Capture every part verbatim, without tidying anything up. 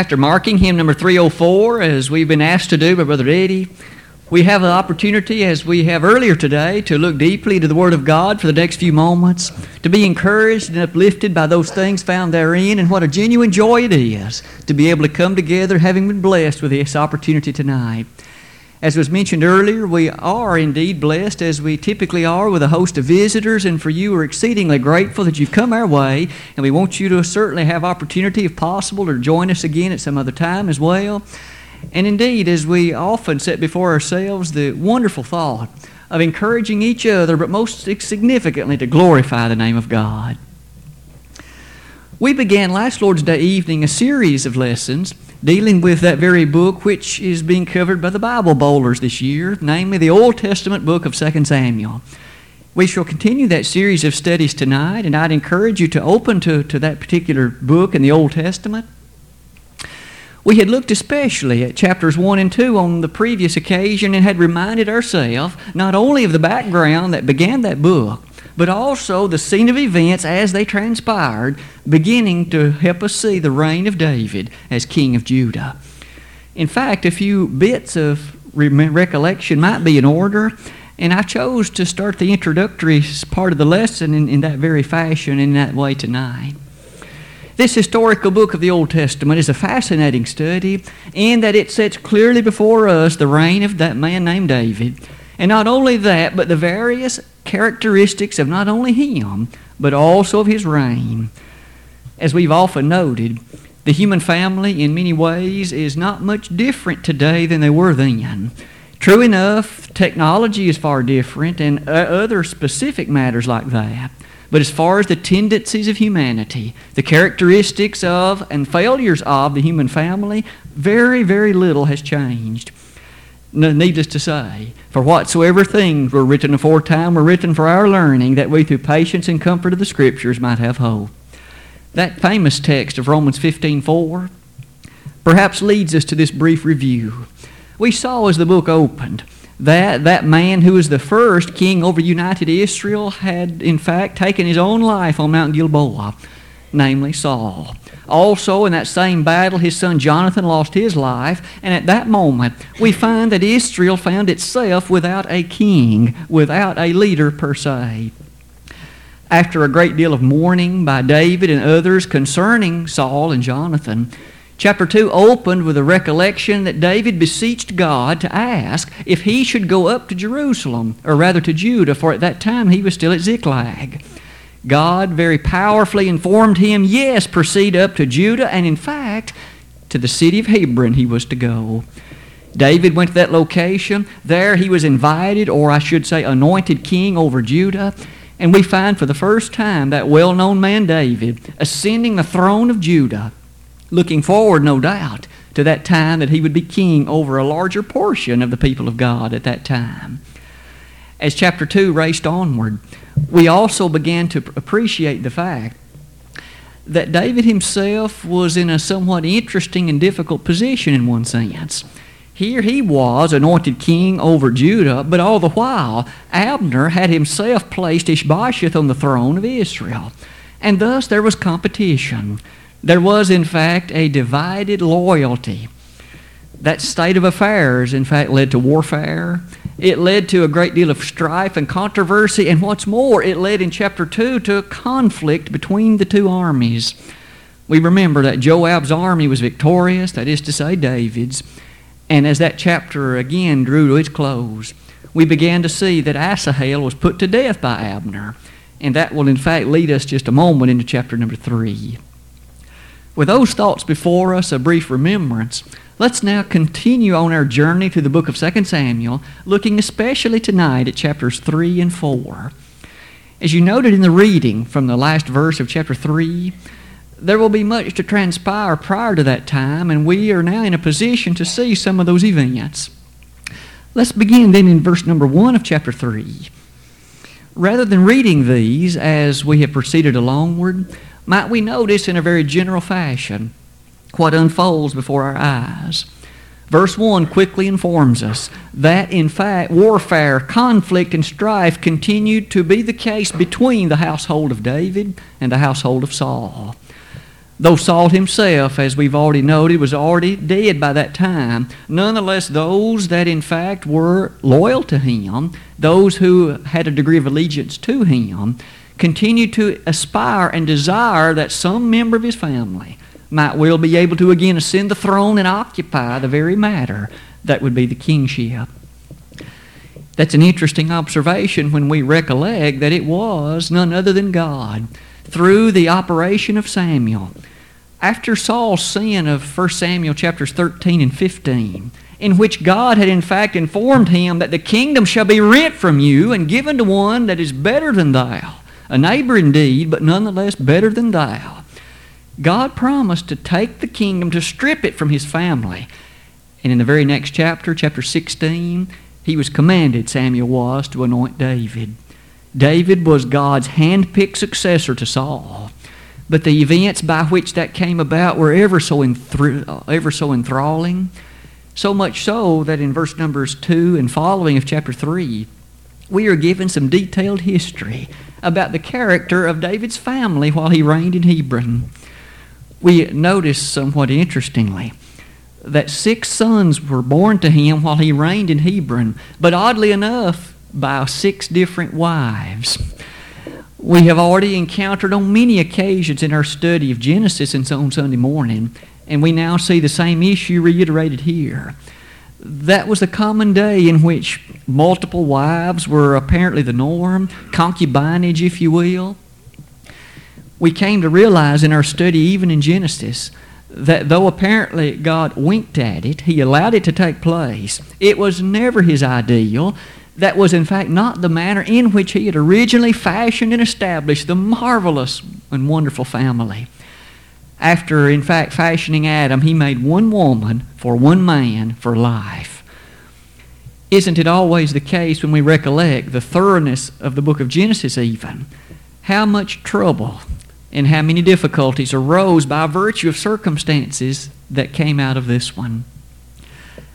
After marking hymn number three oh four, as we've been asked to do by Brother Eddie, we have an opportunity, as we have earlier today, to look deeply to the Word of God for the next few moments, to be encouraged and uplifted by those things found therein, and what a genuine joy it is to be able to come together, having been blessed with this opportunity tonight. As was mentioned earlier, we are indeed blessed, as we typically are, with a host of visitors, and for you, we're exceedingly grateful that you've come our way, and we want you to certainly have opportunity, if possible, to join us again at some other time as well. And indeed, as we often set before ourselves the wonderful thought of encouraging each other, but most significantly to glorify the name of God. We began last Lord's Day evening a series of lessons dealing with that very book which is being covered by the Bible Bowlers this year, namely the Old Testament book of Second Samuel. We shall continue that series of studies tonight, and I'd encourage you to open to, to that particular book in the Old Testament. We had looked especially at chapters one and two on the previous occasion, and had reminded ourselves not only of the background that began that book, but also the scene of events as they transpired, beginning to help us see the reign of David as king of Judah. In fact, a few bits of re- recollection might be in order, and I chose to start the introductory part of the lesson in, in that very fashion, in that way tonight. This historical book of the Old Testament is a fascinating study in that it sets clearly before us the reign of that man named David. And not only that, but the various characteristics of not only him, but also of his reign. As we've often noted, the human family in many ways is not much different today than they were then. True enough, technology is far different, and other specific matters like that. But as far as the tendencies of humanity, the characteristics of and failures of the human family, very, very little has changed. No, needless to say, for whatsoever things were written aforetime were written for our learning, that we through patience and comfort of the Scriptures might have hope. That famous text of Romans fifteen four perhaps leads us to this brief review. We saw as the book opened that that man who was the first king over united Israel had in fact taken his own life on Mount Gilboa, namely Saul. Also in that same battle his son Jonathan lost his life, and at that moment we find that Israel found itself without a king, without a leader per se. After a great deal of mourning by David and others concerning Saul and Jonathan, chapter two opened with a recollection that David beseeched God to ask if he should go up to Jerusalem, or rather to Judah, for at that time he was still at Ziklag. God very powerfully informed him, yes, proceed up to Judah, and in fact, to the city of Hebron he was to go. David went to that location. There he was invited, or I should say anointed king over Judah, and we find for the first time that well-known man David ascending the throne of Judah, looking forward, no doubt, to that time that he would be king over a larger portion of the people of God at that time. As chapter two raced onward, we also began to appreciate the fact that David himself was in a somewhat interesting and difficult position in one sense. Here he was, anointed king over Judah, but all the while, Abner had himself placed Ish-bosheth on the throne of Israel, and thus there was competition. There was, in fact, a divided loyalty. That state of affairs, in fact, led to warfare. It led to a great deal of strife and controversy, and what's more, it led in chapter two to a conflict between the two armies. We remember that Joab's army was victorious, that is to say, David's, and as that chapter again drew to its close, we began to see that Asahel was put to death by Abner, and that will, in fact, lead us just a moment into chapter number three. With those thoughts before us, a brief remembrance, let's now continue on our journey through the book of Second Samuel, looking especially tonight at chapters three and four. As you noted in the reading from the last verse of chapter three, there will be much to transpire prior to that time, and we are now in a position to see some of those events. Let's begin then in verse number one of chapter three. Rather than reading these as we have proceeded alongward, might we notice in a very general fashion what unfolds before our eyes. Verse one quickly informs us that, in fact, warfare, conflict, and strife continued to be the case between the household of David and the household of Saul. Though Saul himself, as we've already noted, was already dead by that time, nonetheless those that in fact were loyal to him, those who had a degree of allegiance to him, continued to aspire and desire that some member of his family might well be able to again ascend the throne and occupy the very matter that would be the kingship. That's an interesting observation when we recollect that it was none other than God, through the operation of Samuel. After Saul's sin of First Samuel chapters thirteen and fifteen, in which God had in fact informed him that the kingdom shall be rent from you and given to one that is better than thou, a neighbor indeed, but nonetheless better than thou, God promised to take the kingdom, to strip it from his family. And in the very next chapter, chapter sixteen, he was commanded, Samuel was, to anoint David. David was God's hand-picked successor to Saul, but the events by which that came about were ever so enthr- ever so enthralling, so much so that in verse numbers two and following of chapter three, we are given some detailed history about the character of David's family while he reigned in Hebron. We notice somewhat interestingly that six sons were born to him while he reigned in Hebron, but oddly enough, by six different wives. We have already encountered on many occasions in our study of Genesis and so on Sunday morning, and we now see the same issue reiterated here. That was a common day in which multiple wives were apparently the norm, concubinage, if you will. We came to realize in our study, even in Genesis, that though apparently God winked at it, he allowed it to take place, it was never his ideal. That was in fact not the manner in which he had originally fashioned and established the marvelous and wonderful family. After in fact fashioning Adam, he made one woman for one man for life. Isn't it always the case when we recollect the thoroughness of the book of Genesis even, how much trouble and how many difficulties arose by virtue of circumstances that came out of this one?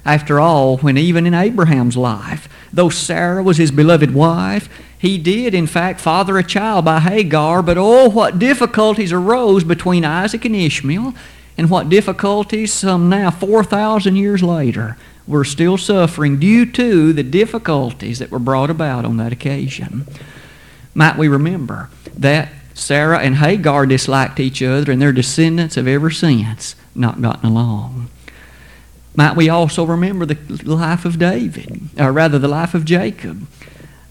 After all, when even in Abraham's life, though Sarah was his beloved wife, he did in fact father a child by Hagar, but oh, what difficulties arose between Isaac and Ishmael, and what difficulties some now four thousand years later were still suffering due to the difficulties that were brought about on that occasion. Might we remember that Sarah and Hagar disliked each other, and their descendants have ever since not gotten along. Might we also remember the life of David, or rather the life of Jacob.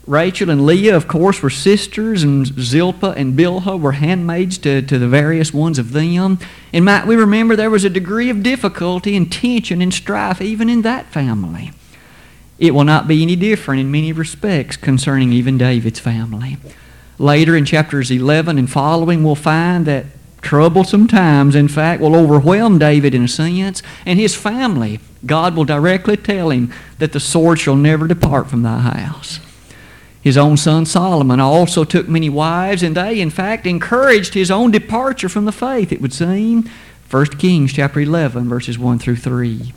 Rachel and Leah, of course, were sisters, and Zilpah and Bilhah were handmaids to, to the various ones of them. And might we remember there was a degree of difficulty and tension and strife even in that family. It will not be any different in many respects concerning even David's family. Later in chapters eleven and following, we'll find that troublesome times, in fact, will overwhelm David in a sense, and his family, God will directly tell him that the sword shall never depart from thy house. His own son Solomon also took many wives, and they, in fact, encouraged his own departure from the faith, it would seem. First Kings chapter eleven, verses one through three.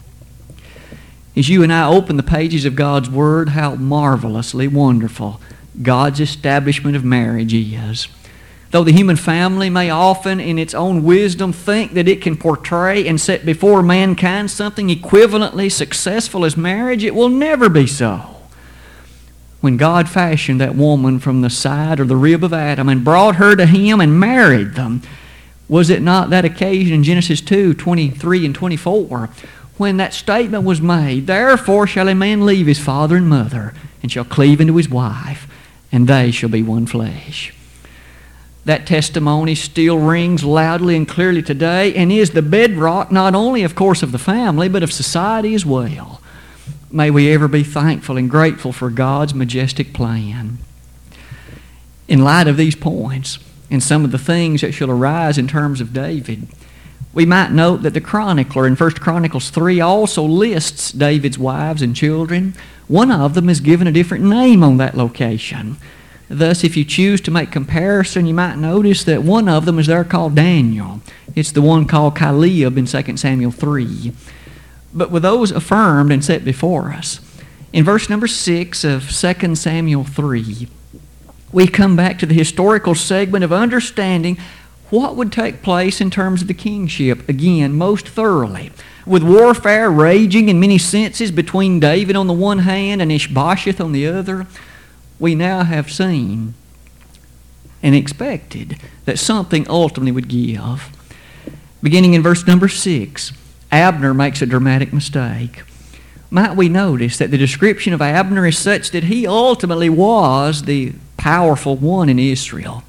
As you and I open the pages of God's Word, how marvelously wonderful God's establishment of marriage is. Though the human family may often, in its own wisdom, think that it can portray and set before mankind something equivalently successful as marriage, it will never be so. When God fashioned that woman from the side or the rib of Adam and brought her to him and married them, was it not that occasion in Genesis two, twenty-three and twenty-four, when that statement was made, "Therefore shall a man leave his father and mother, and shall cleave unto his wife, and they shall be one flesh." That testimony still rings loudly and clearly today and is the bedrock not only, of course, of the family, but of society as well. May we ever be thankful and grateful for God's majestic plan. In light of these points and some of the things that shall arise in terms of David, we might note that the chronicler in First Chronicles three also lists David's wives and children. One of them is given a different name on that location. Thus, if you choose to make comparison, you might notice that one of them is there called Daniel. It's the one called Caleb in Second Samuel three. But with those affirmed and set before us, in verse number six of Second Samuel three, we come back to the historical segment of understanding what would take place in terms of the kingship, again, most thoroughly. With warfare raging in many senses between David on the one hand and Ish-bosheth on the other, we now have seen and expected that something ultimately would give. Beginning in verse number six, Abner makes a dramatic mistake. Might we notice that the description of Abner is such that he ultimately was the powerful one in Israel.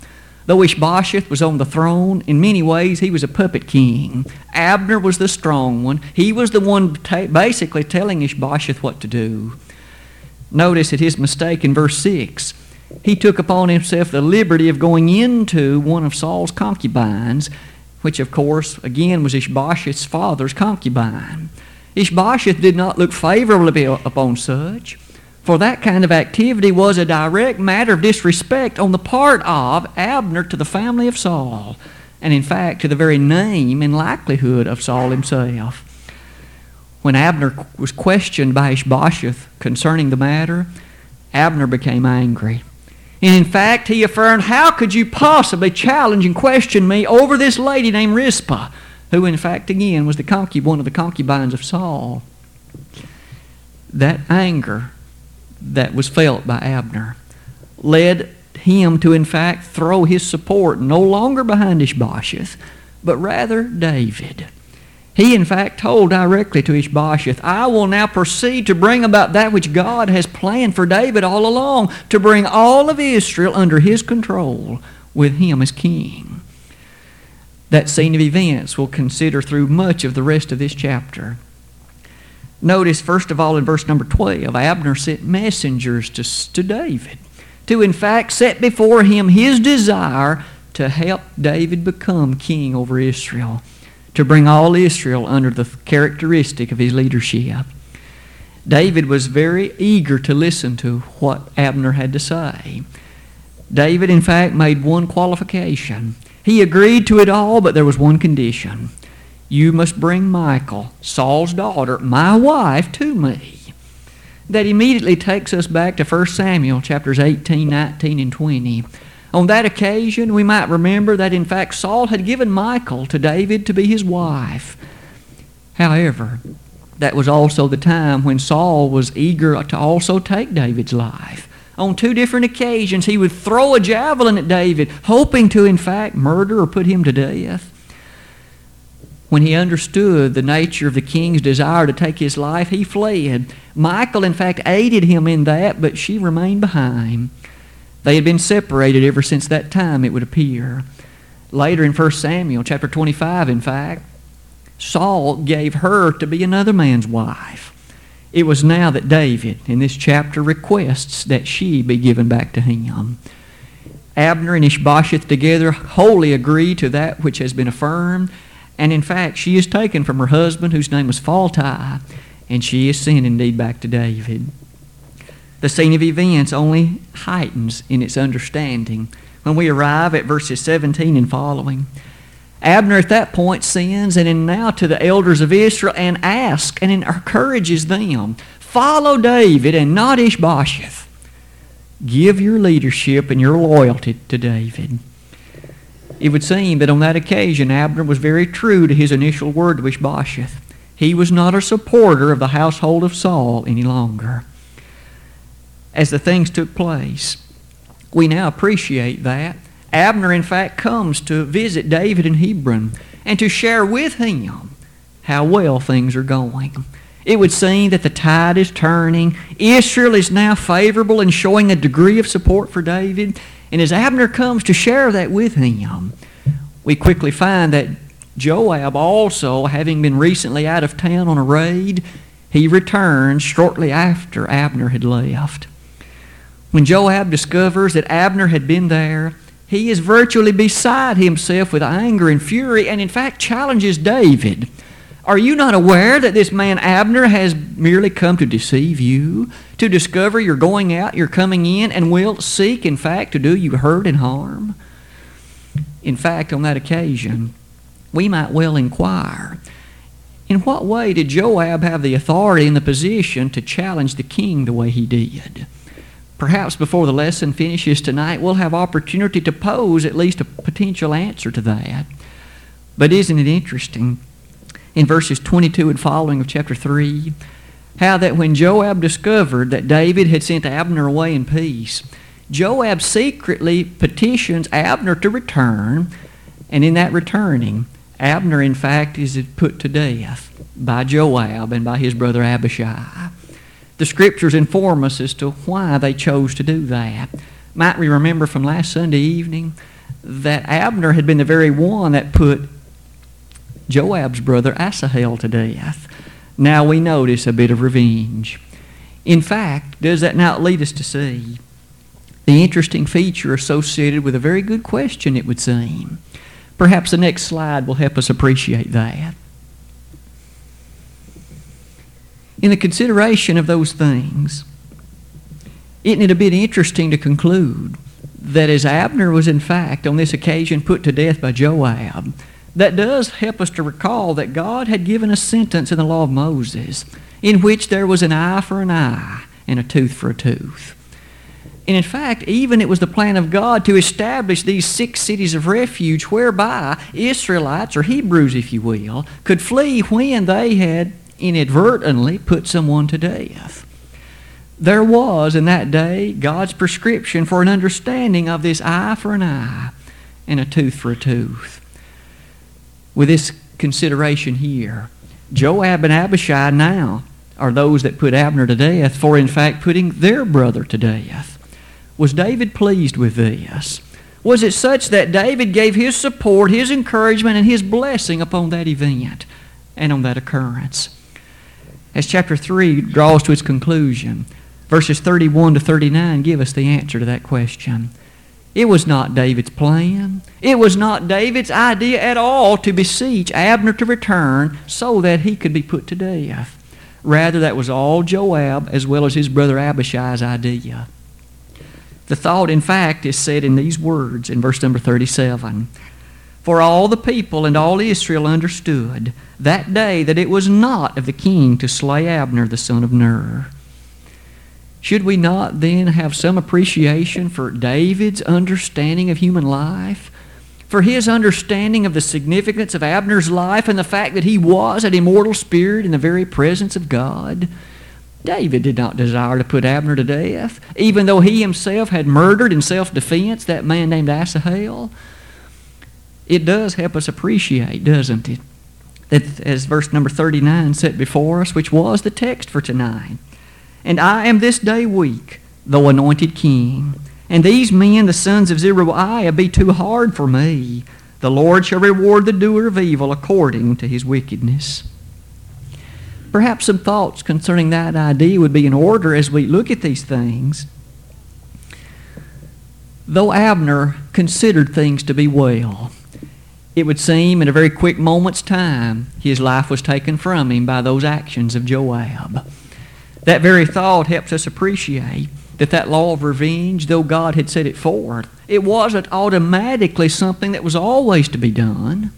Though Ish-bosheth was on the throne, in many ways he was a puppet king. Abner was the strong one. He was the one ta- basically telling Ish-bosheth what to do. Notice at his mistake in verse six. He took upon himself the liberty of going into one of Saul's concubines, which of course, again, was Ish-bosheth's father's concubine. Ish-bosheth did not look favorably upon such, for that kind of activity was a direct matter of disrespect on the part of Abner to the family of Saul, and in fact to the very name and likelihood of Saul himself. When Abner was questioned by Ish-bosheth concerning the matter, Abner became angry. And in fact, he affirmed, "How could you possibly challenge and question me over this lady named Rizpah," who in fact, again, was the concub- one of the concubines of Saul? That anger that was felt by Abner led him to, in fact, throw his support no longer behind Ish-bosheth, but rather David. He, in fact, told directly to Ish-bosheth, "I will now proceed to bring about that which God has planned for David all along, to bring all of Israel under his control with him as king." That scene of events we'll consider through much of the rest of this chapter. Notice, first of all, in verse number twelve, Abner sent messengers to, to David to, in fact, set before him his desire to help David become king over Israel, to bring all Israel under the characteristic of his leadership. David was very eager to listen to what Abner had to say. David, in fact, made one qualification. He agreed to it all, but there was one condition. "You must bring Michal, Saul's daughter, my wife, to me." That immediately takes us back to First Samuel chapters eighteen, nineteen, and twenty. On that occasion, we might remember that, in fact, Saul had given Michal to David to be his wife. However, that was also the time when Saul was eager to also take David's life. On two different occasions, he would throw a javelin at David, hoping to, in fact, murder or put him to death. When he understood the nature of the king's desire to take his life, he fled. Michal, in fact, aided him in that, but she remained behind. They had been separated ever since that time, it would appear. Later in First Samuel, chapter twenty-five, in fact, Saul gave her to be another man's wife. It was now that David, in this chapter, requests that she be given back to him. Abner and Ish-bosheth together wholly agree to that which has been affirmed, and in fact, she is taken from her husband, whose name was Philtai, and she is sent indeed back to David. The scene of events only heightens in its understanding when we arrive at verses seventeen and following. Abner at that point sends and in now to the elders of Israel and asks and encourages them, "Follow David and not Ish-bosheth. Give your leadership and your loyalty to David." It would seem that on that occasion Abner was very true to his initial word to Ish-bosheth. He was not a supporter of the household of Saul any longer. As the things took place, we now appreciate that Abner, in fact, comes to visit David in Hebron and to share with him how well things are going. It would seem that the tide is turning. Israel is now favorable and showing a degree of support for David. And as Abner comes to share that with him, we quickly find that Joab also, having been recently out of town on a raid, he returns shortly after Abner had left. When Joab discovers that Abner had been there, he is virtually beside himself with anger and fury, and in fact challenges David. "Are you not aware that this man Abner has merely come to deceive you, to discover your going out, your coming in, and will seek, in fact, to do you hurt and harm?" In fact, on that occasion, we might well inquire, in what way did Joab have the authority and the position to challenge the king the way he did? perhaps before the lesson finishes tonight, we'll have opportunity to pose at least a potential answer to that. But isn't it interesting, in verses twenty-two and following of chapter three, how that when Joab discovered that David had sent Abner away in peace, Joab secretly petitions Abner to return, and in that returning, Abner, in fact, is put to death by Joab and by his brother Abishai. The Scriptures inform us as to why they chose to do that. Might we remember from last Sunday evening that Abner had been the very one that put Joab's brother Asahel to death. Now we notice a bit of revenge. In fact, does that not lead us to see the interesting feature associated with a very good question, it would seem. Perhaps the next slide will help us appreciate that. In the consideration of those things, isn't it a bit interesting to conclude that as Abner was in fact on this occasion put to death by Joab, that does help us to recall that God had given a sentence in the law of Moses in which there was an eye for an eye and a tooth for a tooth. And in fact, even it was the plan of God to establish these six cities of refuge whereby Israelites, or Hebrews if you will, could flee when they had inadvertently put someone to death. There was in that day God's prescription for an understanding of this eye for an eye and a tooth for a tooth. With this consideration here, Joab and Abishai now are those that put Abner to death for in fact putting their brother to death. Was David pleased with this? Was it such that David gave his support, his encouragement, and his blessing upon that event and on that occurrence? As chapter three draws to its conclusion, verses thirty-one to thirty-nine give us the answer to that question. It was not David's plan. It was not David's idea at all to beseech Abner to return so that he could be put to death. Rather, that was all Joab as well as his brother Abishai's idea. The thought, in fact, is said in these words in verse number thirty-seven. For all the people and all Israel understood that day that it was not of the king to slay Abner the son of Ner. Should we not then have some appreciation for David's understanding of human life? For his understanding of the significance of Abner's life and the fact that he was an immortal spirit in the very presence of God? David did not desire to put Abner to death, even though he himself had murdered in self-defense that man named Asahel. It does help us appreciate, doesn't it, that as verse number thirty-nine set before us, which was the text for tonight, and I am this day weak, though anointed king, and these men, the sons of Zeruiah, be too hard for me. The Lord shall reward the doer of evil according to his wickedness. Perhaps some thoughts concerning that idea would be in order as we look at these things. Though Abner considered things to be well, it would seem in a very quick moment's time his life was taken from him by those actions of Joab. That very thought helps us appreciate that that law of revenge, though God had set it forth, it wasn't automatically something that was always to be done.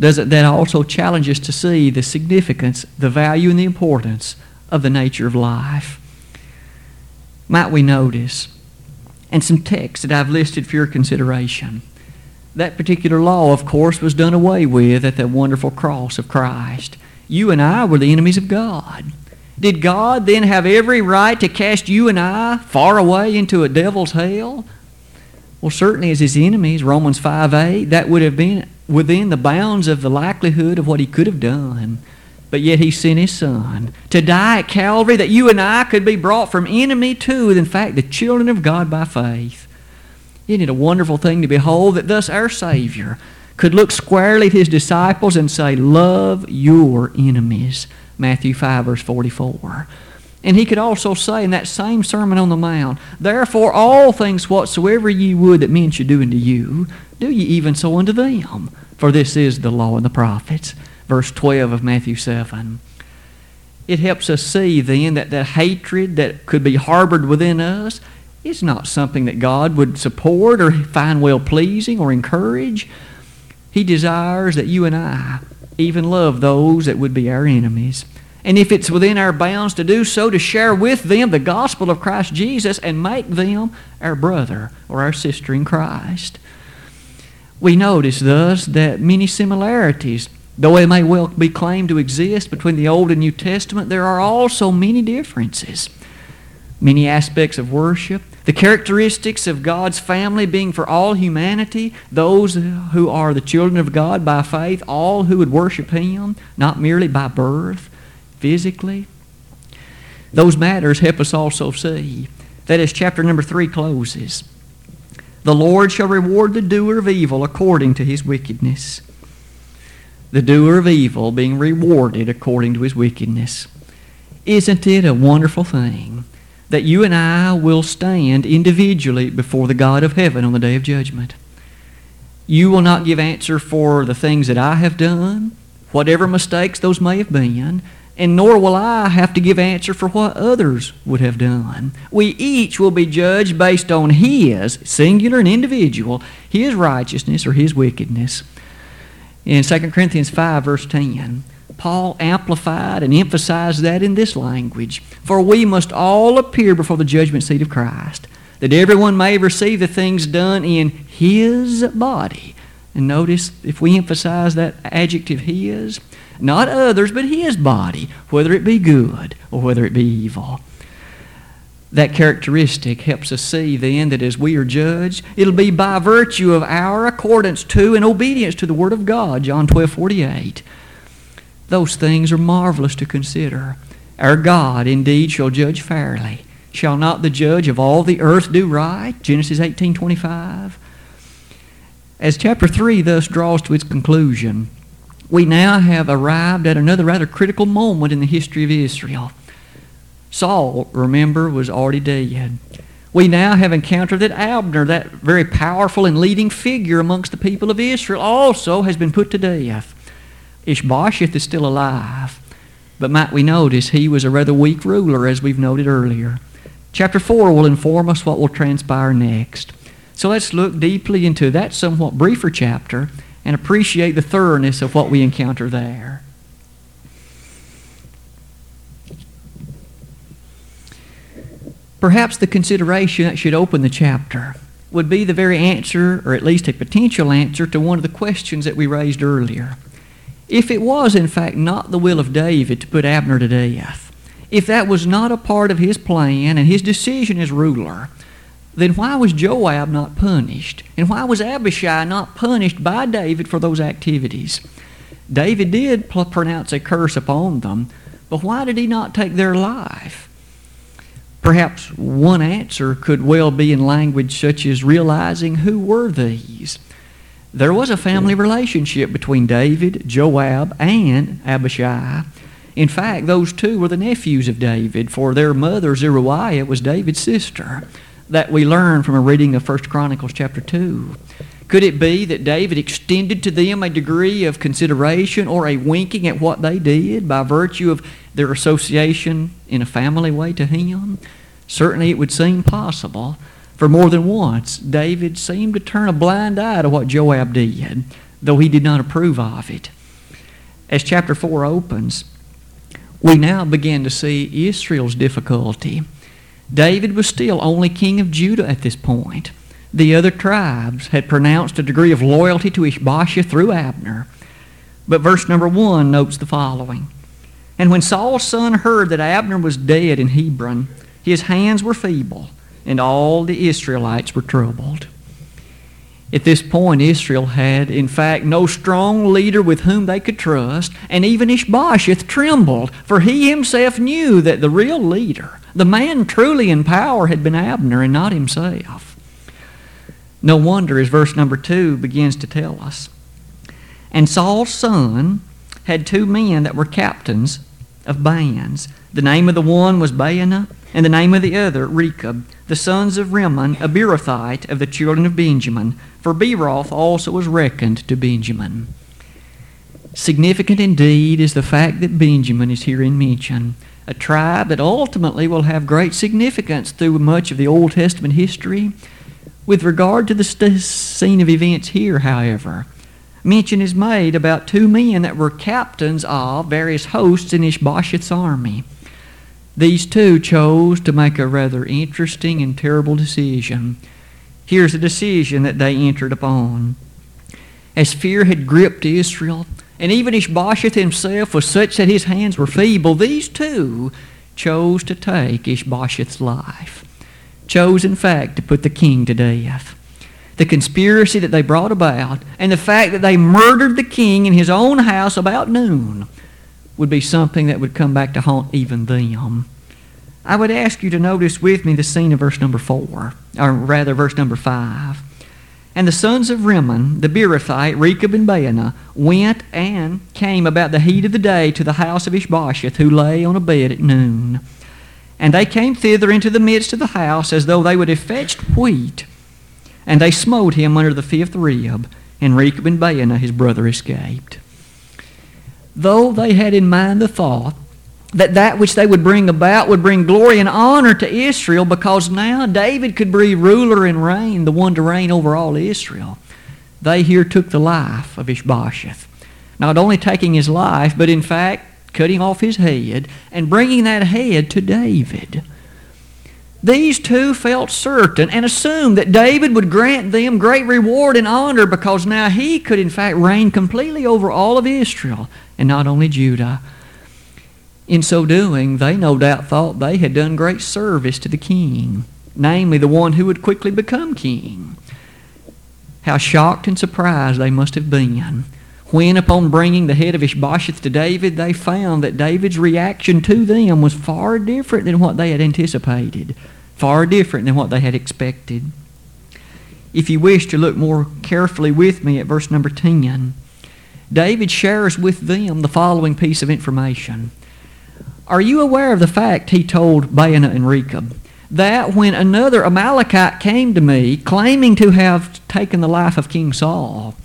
Doesn't that also challenge us to see the significance, the value, and the importance of the nature of life? Might we notice, and some texts that I've listed for your consideration, that particular law, of course, was done away with at the wonderful cross of Christ. You and I were the enemies of God. Did God then have every right to cast you and I far away into a devil's hell? Well, certainly as his enemies, Romans five eight, that would have been within the bounds of the likelihood of what he could have done. But yet he sent his son to die at Calvary that you and I could be brought from enemy to, in fact, the children of God by faith. Isn't it a wonderful thing to behold that thus our Savior could look squarely at his disciples and say, love your enemies, Matthew five, verse forty-four. And he could also say in that same Sermon on the Mount, therefore all things whatsoever ye would that men should do unto you, do ye even so unto them, for this is the law and the prophets. Verse twelve of Matthew seven. It helps us see then that the hatred that could be harbored within us is not something that God would support or find well-pleasing or encourage. He desires that you and I even love those that would be our enemies. and if it's within our bounds to do so, to share with them the gospel of Christ Jesus and make them our brother or our sister in Christ. We notice thus that many similarities, though they may well be claimed to exist between the Old and New Testament, there are also many differences. Many aspects of worship, the characteristics of God's family being for all humanity, those who are the children of God by faith, all who would worship Him, not merely by birth, physically. Those matters help us also see that as chapter number three closes, the Lord shall reward the doer of evil according to his wickedness. The doer of evil being rewarded according to his wickedness. Isn't it a wonderful thing that you and I will stand individually before the God of heaven on the day of judgment? You will not give answer for the things that I have done, whatever mistakes those may have been, and nor will I have to give answer for what others would have done. We each will be judged based on his, singular and individual, his righteousness or his wickedness. In Second Corinthians five, verse ten, Paul amplified and emphasized that in this language. For we must all appear before the judgment seat of Christ, that everyone may receive the things done in his body. And notice, if we emphasize that adjective his, not others, but his body, whether it be good or whether it be evil. That characteristic helps us see then that as we are judged, it'll be by virtue of our accordance to and obedience to the Word of God, John twelve forty-eight. Those things are marvelous to consider. Our God indeed shall judge fairly. Shall not the judge of all the earth do right? Genesis eighteen twenty-five. As chapter three thus draws to its conclusion, we now have arrived at another rather critical moment in the history of Israel. Saul, remember, was already dead. We now have encountered that Abner, that very powerful and leading figure amongst the people of Israel, also has been put to death. Ish-bosheth is still alive, but might we notice he was a rather weak ruler, as we've noted earlier. Chapter four will inform us what will transpire next. So let's look deeply into that somewhat briefer chapter and appreciate the thoroughness of what we encounter there. Perhaps the consideration that should open the chapter would be the very answer, or at least a potential answer, to one of the questions that we raised earlier. If it was, in fact, not the will of David to put Abner to death, if that was not a part of his plan and his decision as ruler, then why was Joab not punished? And why was Abishai not punished by David for those activities? David did pl- pronounce a curse upon them, but why did he not take their life? Perhaps one answer could well be in language such as realizing who were these. There was a family relationship between David, Joab, and Abishai. In fact, those two were the nephews of David, for their mother, Zeruiah, was David's sister. That we learn from a reading of First Chronicles chapter two. Could it be that David extended to them a degree of consideration or a winking at what they did by virtue of their association in a family way to him? Certainly it would seem possible. For more than once, David seemed to turn a blind eye to what Joab did, though he did not approve of it. As chapter four opens, we now begin to see Israel's difficulty. David was still only king of Judah at this point. The other tribes had pronounced a degree of loyalty to Ish-bosheth through Abner. But verse number one notes the following. And when Saul's son heard that Abner was dead in Hebron, his hands were feeble, and all the Israelites were troubled. At this point, Israel had, in fact, no strong leader with whom they could trust, and even Ish-bosheth trembled, for he himself knew that the real leader, the man truly in power, had been Abner and not himself. No wonder, as verse number two begins to tell us, and Saul's son had two men that were captains of bands. The name of the one was Baanah, and the name of the other, Rechab, the sons of Rimmon, a Berothite of the children of Benjamin, for Beroth also was reckoned to Benjamin. Significant indeed is the fact that Benjamin is herein mentioned, a tribe that ultimately will have great significance through much of the Old Testament history. With regard to the st- scene of events here, however, mention is made about two men that were captains of various hosts in Ish-bosheth's army. These two chose to make a rather interesting and terrible decision. Here's the decision that they entered upon. As fear had gripped Israel, and even Ish-bosheth himself was such that his hands were feeble, these two chose to take Ish-bosheth's life. Chose, in fact, to put the king to death. The conspiracy that they brought about and the fact that they murdered the king in his own house about noon would be something that would come back to haunt even them. I would ask you to notice with me the scene of verse number four, or rather verse number five. And the sons of Rimmon, the Berothite, Rechab and Baanah, went and came about the heat of the day to the house of Ish-bosheth, who lay on a bed at noon. And they came thither into the midst of the house, as though they would have fetched wheat. And they smote him under the fifth rib, and Rechab and Baanah, his brother, escaped. Though they had in mind the thought that that which they would bring about would bring glory and honor to Israel, because now David could be ruler and reign, the one to reign over all Israel, they here took the life of Ish-bosheth. Not only taking his life, but in fact cutting off his head and bringing that head to David. These two felt certain and assumed that David would grant them great reward and honor, because now he could in fact reign completely over all of Israel and not only Judah. In so doing, they no doubt thought they had done great service to the king, namely the one who would quickly become king. How shocked and surprised they must have been when, upon bringing the head of Ish-bosheth to David, they found that David's reaction to them was far different than what they had anticipated, far different than what they had expected. If you wish to look more carefully with me at verse number ten, David shares with them the following piece of information. Are you aware of the fact, he told Baanah and Rechab, that when another Amalekite came to me claiming to have taken the life of King Saul,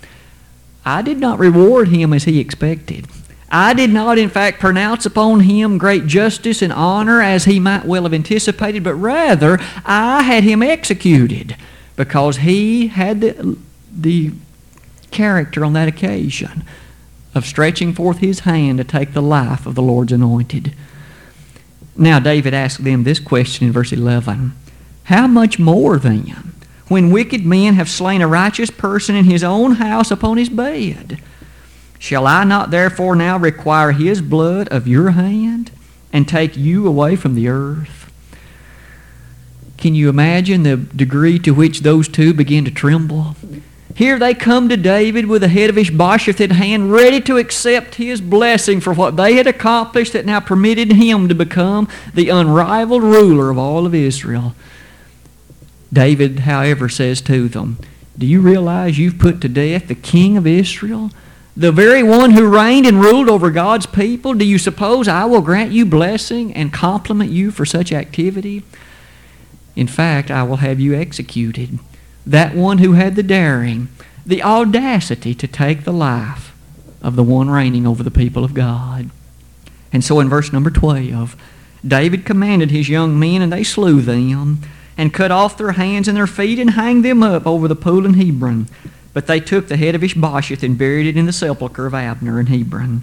I did not reward him as he expected. I did not, in fact, pronounce upon him great justice and honor as he might well have anticipated, but rather I had him executed because he had the, the character on that occasion of stretching forth his hand to take the life of the Lord's anointed. Now David asked them this question in verse eleven. How much more then, when wicked men have slain a righteous person in his own house upon his bed, shall I not therefore now require his blood of your hand and take you away from the earth? Can you imagine the degree to which those two begin to tremble? Here they come to David with the head of Ish-bosheth in hand, ready to accept his blessing for what they had accomplished that now permitted him to become the unrivaled ruler of all of Israel. David, however, says to them, do you realize you've put to death the king of Israel, the very one who reigned and ruled over God's people? Do you suppose I will grant you blessing and compliment you for such activity? In fact, I will have you executed. That one who had the daring, the audacity to take the life of the one reigning over the people of God. And so in verse number twelve, David commanded his young men, and they slew them, and cut off their hands and their feet, and hanged them up over the pool in Hebron. But they took the head of Ish-bosheth and buried it in the sepulchre of Abner in Hebron.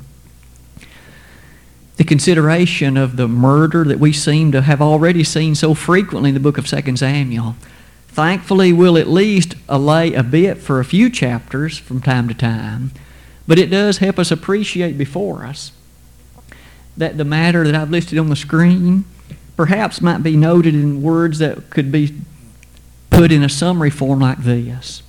The consideration of the murder that we seem to have already seen so frequently in the book of Second Samuel, thankfully, we'll at least allay a bit for a few chapters from time to time, but it does help us appreciate before us that the matter that I've listed on the screen perhaps might be noted in words that could be put in a summary form like this.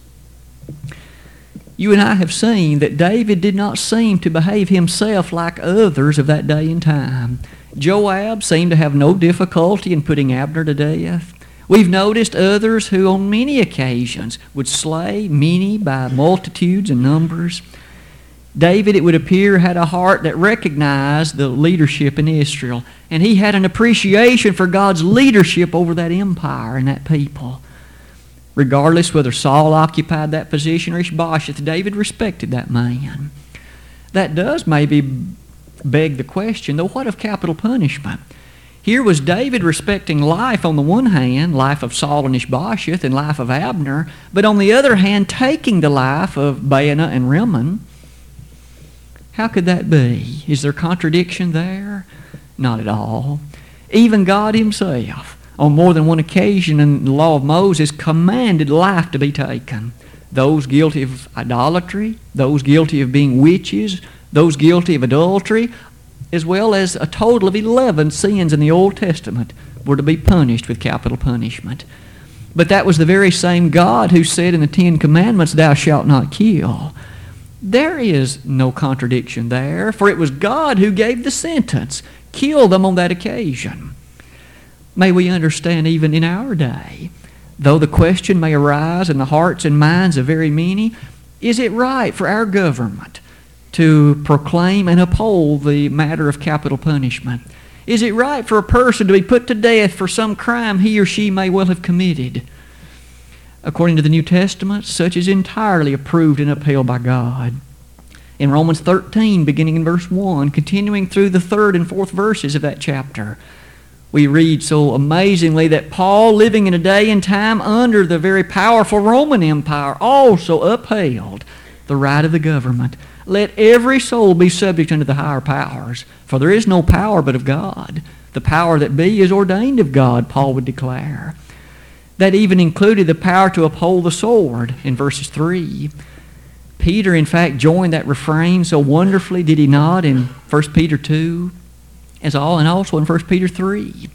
You and I have seen that David did not seem to behave himself like others of that day and time. Joab seemed to have no difficulty in putting Abner to death. We've noticed others who on many occasions would slay many by multitudes and numbers. David, it would appear, had a heart that recognized the leadership in Israel, and he had an appreciation for God's leadership over that empire and that people. Regardless whether Saul occupied that position or Ish-bosheth, David respected that man. That does maybe beg the question, though, what of capital punishment? Here was David respecting life on the one hand, life of Saul and Ish-bosheth and life of Abner, but on the other hand taking the life of Baanah and Rimmon. How could that be? Is there contradiction there? Not at all. Even God himself, on more than one occasion in the law of Moses, commanded life to be taken. Those guilty of idolatry, those guilty of being witches, those guilty of adultery, as well as a total of eleven sins in the Old Testament were to be punished with capital punishment. But that was the very same God who said in the Ten Commandments, "Thou shalt not kill." There is no contradiction there, for it was God who gave the sentence. Kill them on that occasion. May we understand even in our day, though the question may arise in the hearts and minds of very many, is it right for our government to proclaim and uphold the matter of capital punishment? Is it right for a person to be put to death for some crime he or she may well have committed? According to the New Testament, such is entirely approved and upheld by God. In Romans thirteen, beginning in verse one, continuing through the third and fourth verses of that chapter, we read so amazingly that Paul, living in a day and time under the very powerful Roman Empire, also upheld the right of the government. Let every soul be subject unto the higher powers, for there is no power but of God. The power that be is ordained of God, Paul would declare. That even included the power to uphold the sword in verses three. Peter, in fact, joined that refrain so wonderfully, did he not, in First Peter two? As all, and also in First Peter three,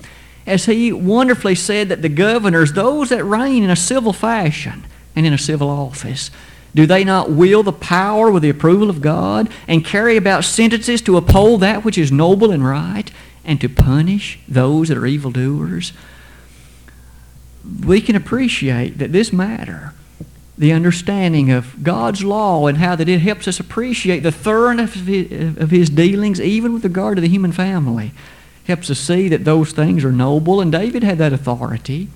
as he wonderfully said that the governors, those that reign in a civil fashion and in a civil office, do they not wield the power with the approval of God and carry about sentences to uphold that which is noble and right and to punish those that are evildoers? We can appreciate that this matter, the understanding of God's law and how that it helps us appreciate the thoroughness of his, of his dealings, even with regard to the human family, helps us see that those things are noble, and David had that authority.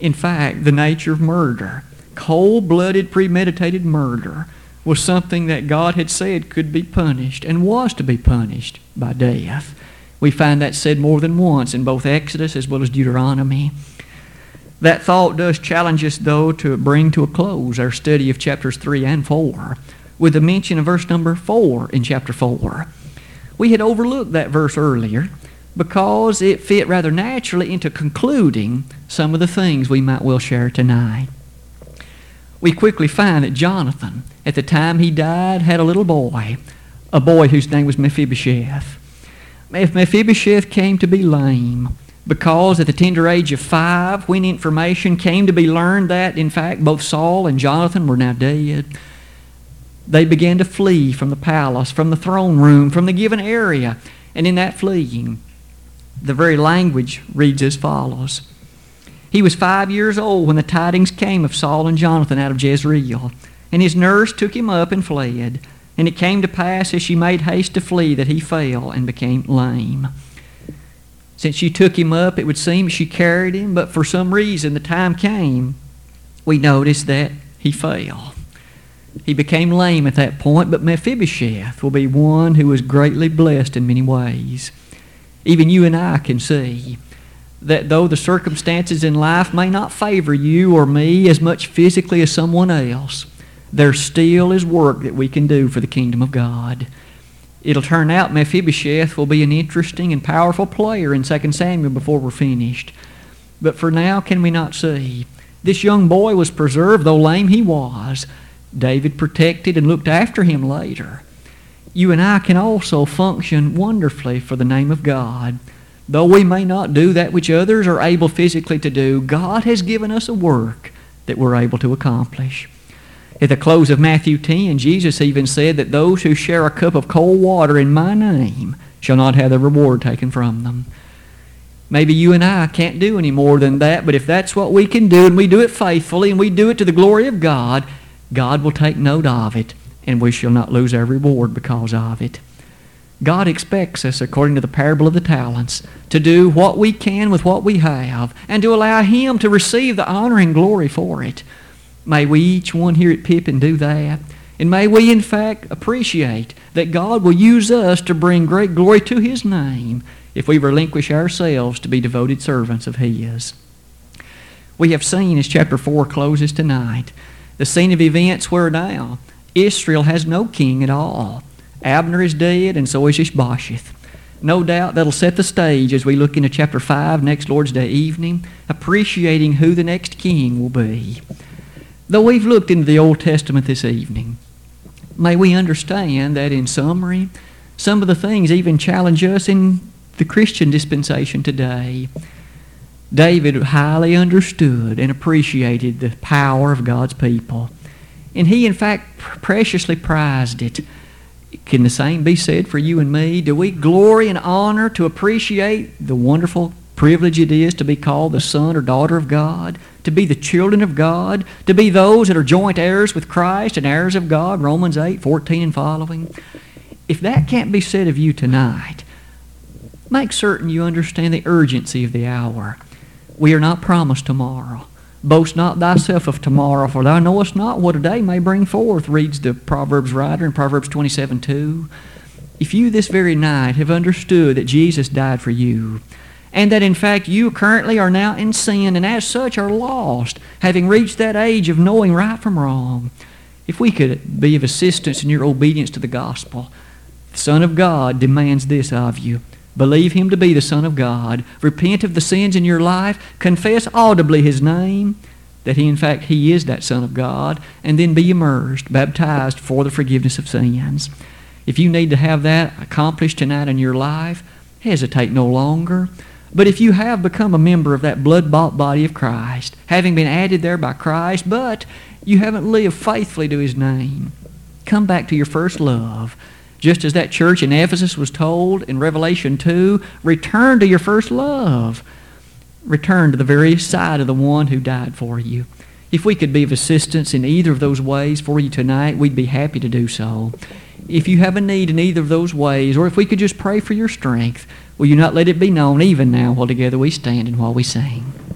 In fact, the nature of murder, cold-blooded, premeditated murder, was something that God had said could be punished and was to be punished by death. We find that said more than once in both Exodus as well as Deuteronomy. That thought does challenge us, though, to bring to a close our study of chapters three and four with the mention of verse number four in chapter four. We had overlooked that verse earlier because it fit rather naturally into concluding some of the things we might well share tonight. We quickly find that Jonathan, at the time he died, had a little boy, a boy whose name was Mephibosheth. If Mephibosheth came to be lame, because at the tender age of five, when information came to be learned that, in fact, both Saul and Jonathan were now dead, they began to flee from the palace, from the throne room, from the given area. And in that fleeing, the very language reads as follows. He was five years old when the tidings came of Saul and Jonathan out of Jezreel. And his nurse took him up and fled. And it came to pass, as she made haste to flee, that he fell and became lame. Since she took him up, it would seem she carried him, but for some reason the time came, we noticed that he fell. He became lame at that point, but Mephibosheth will be one who is greatly blessed in many ways. Even you and I can see that though the circumstances in life may not favor you or me as much physically as someone else, there still is work that we can do for the kingdom of God. It'll turn out Mephibosheth will be an interesting and powerful player in Second Samuel before we're finished. But for now, can we not see? This young boy was preserved, though lame he was. David protected and looked after him later. You and I can also function wonderfully for the name of God. Though we may not do that which others are able physically to do, God has given us a work that we're able to accomplish. At the close of Matthew ten, Jesus even said that those who share a cup of cold water in my name shall not have their reward taken from them. Maybe you and I can't do any more than that, but if that's what we can do and we do it faithfully and we do it to the glory of God, God will take note of it and we shall not lose our reward because of it. God expects us, according to the parable of the talents, to do what we can with what we have and to allow Him to receive the honor and glory for it. May we each one here at Pippin do that, And may we, in fact, appreciate that God will use us to bring great glory to His name if we relinquish ourselves to be devoted servants of His. We have seen, as chapter four closes tonight, the scene of events where now Israel has no king at all. Abner is dead, and so is Ish-bosheth. No doubt that'll set the stage as we look into chapter five next Lord's Day evening, appreciating who the next king will be. Though we've looked into the Old Testament this evening, may we understand that in summary, some of the things even challenge us in the Christian dispensation today. David highly understood and appreciated the power of God's people, and he in fact preciously prized it. Can the same be said for you and me? Do we glory and honor to appreciate the wonderful privilege it is to be called the son or daughter of God, to be the children of God, to be those that are joint heirs with Christ and heirs of God, Romans eight, fourteen and following? If that can't be said of you tonight, make certain you understand the urgency of the hour. We are not promised tomorrow. Boast not thyself of tomorrow, for thou knowest not what a day may bring forth, reads the Proverbs writer in Proverbs twenty-seven two. If you this very night have understood that Jesus died for you, and that in fact you currently are now in sin, and as such are lost, having reached that age of knowing right from wrong, if we could be of assistance in your obedience to the gospel, the Son of God demands this of you. Believe Him to be the Son of God. Repent of the sins in your life. Confess audibly His name, that He, in fact, He is that Son of God. And then be immersed, baptized for the forgiveness of sins. If you need to have that accomplished tonight in your life, hesitate no longer. But if you have become a member of that blood-bought body of Christ, having been added there by Christ, but you haven't lived faithfully to His name, come back to your first love. Just as that church in Ephesus was told in Revelation two, return to your first love. Return to the very side of the one who died for you. If we could be of assistance in either of those ways for you tonight, we'd be happy to do so. If you have a need in either of those ways, or if we could just pray for your strength, will you not let it be known even now while together we stand and while we sing?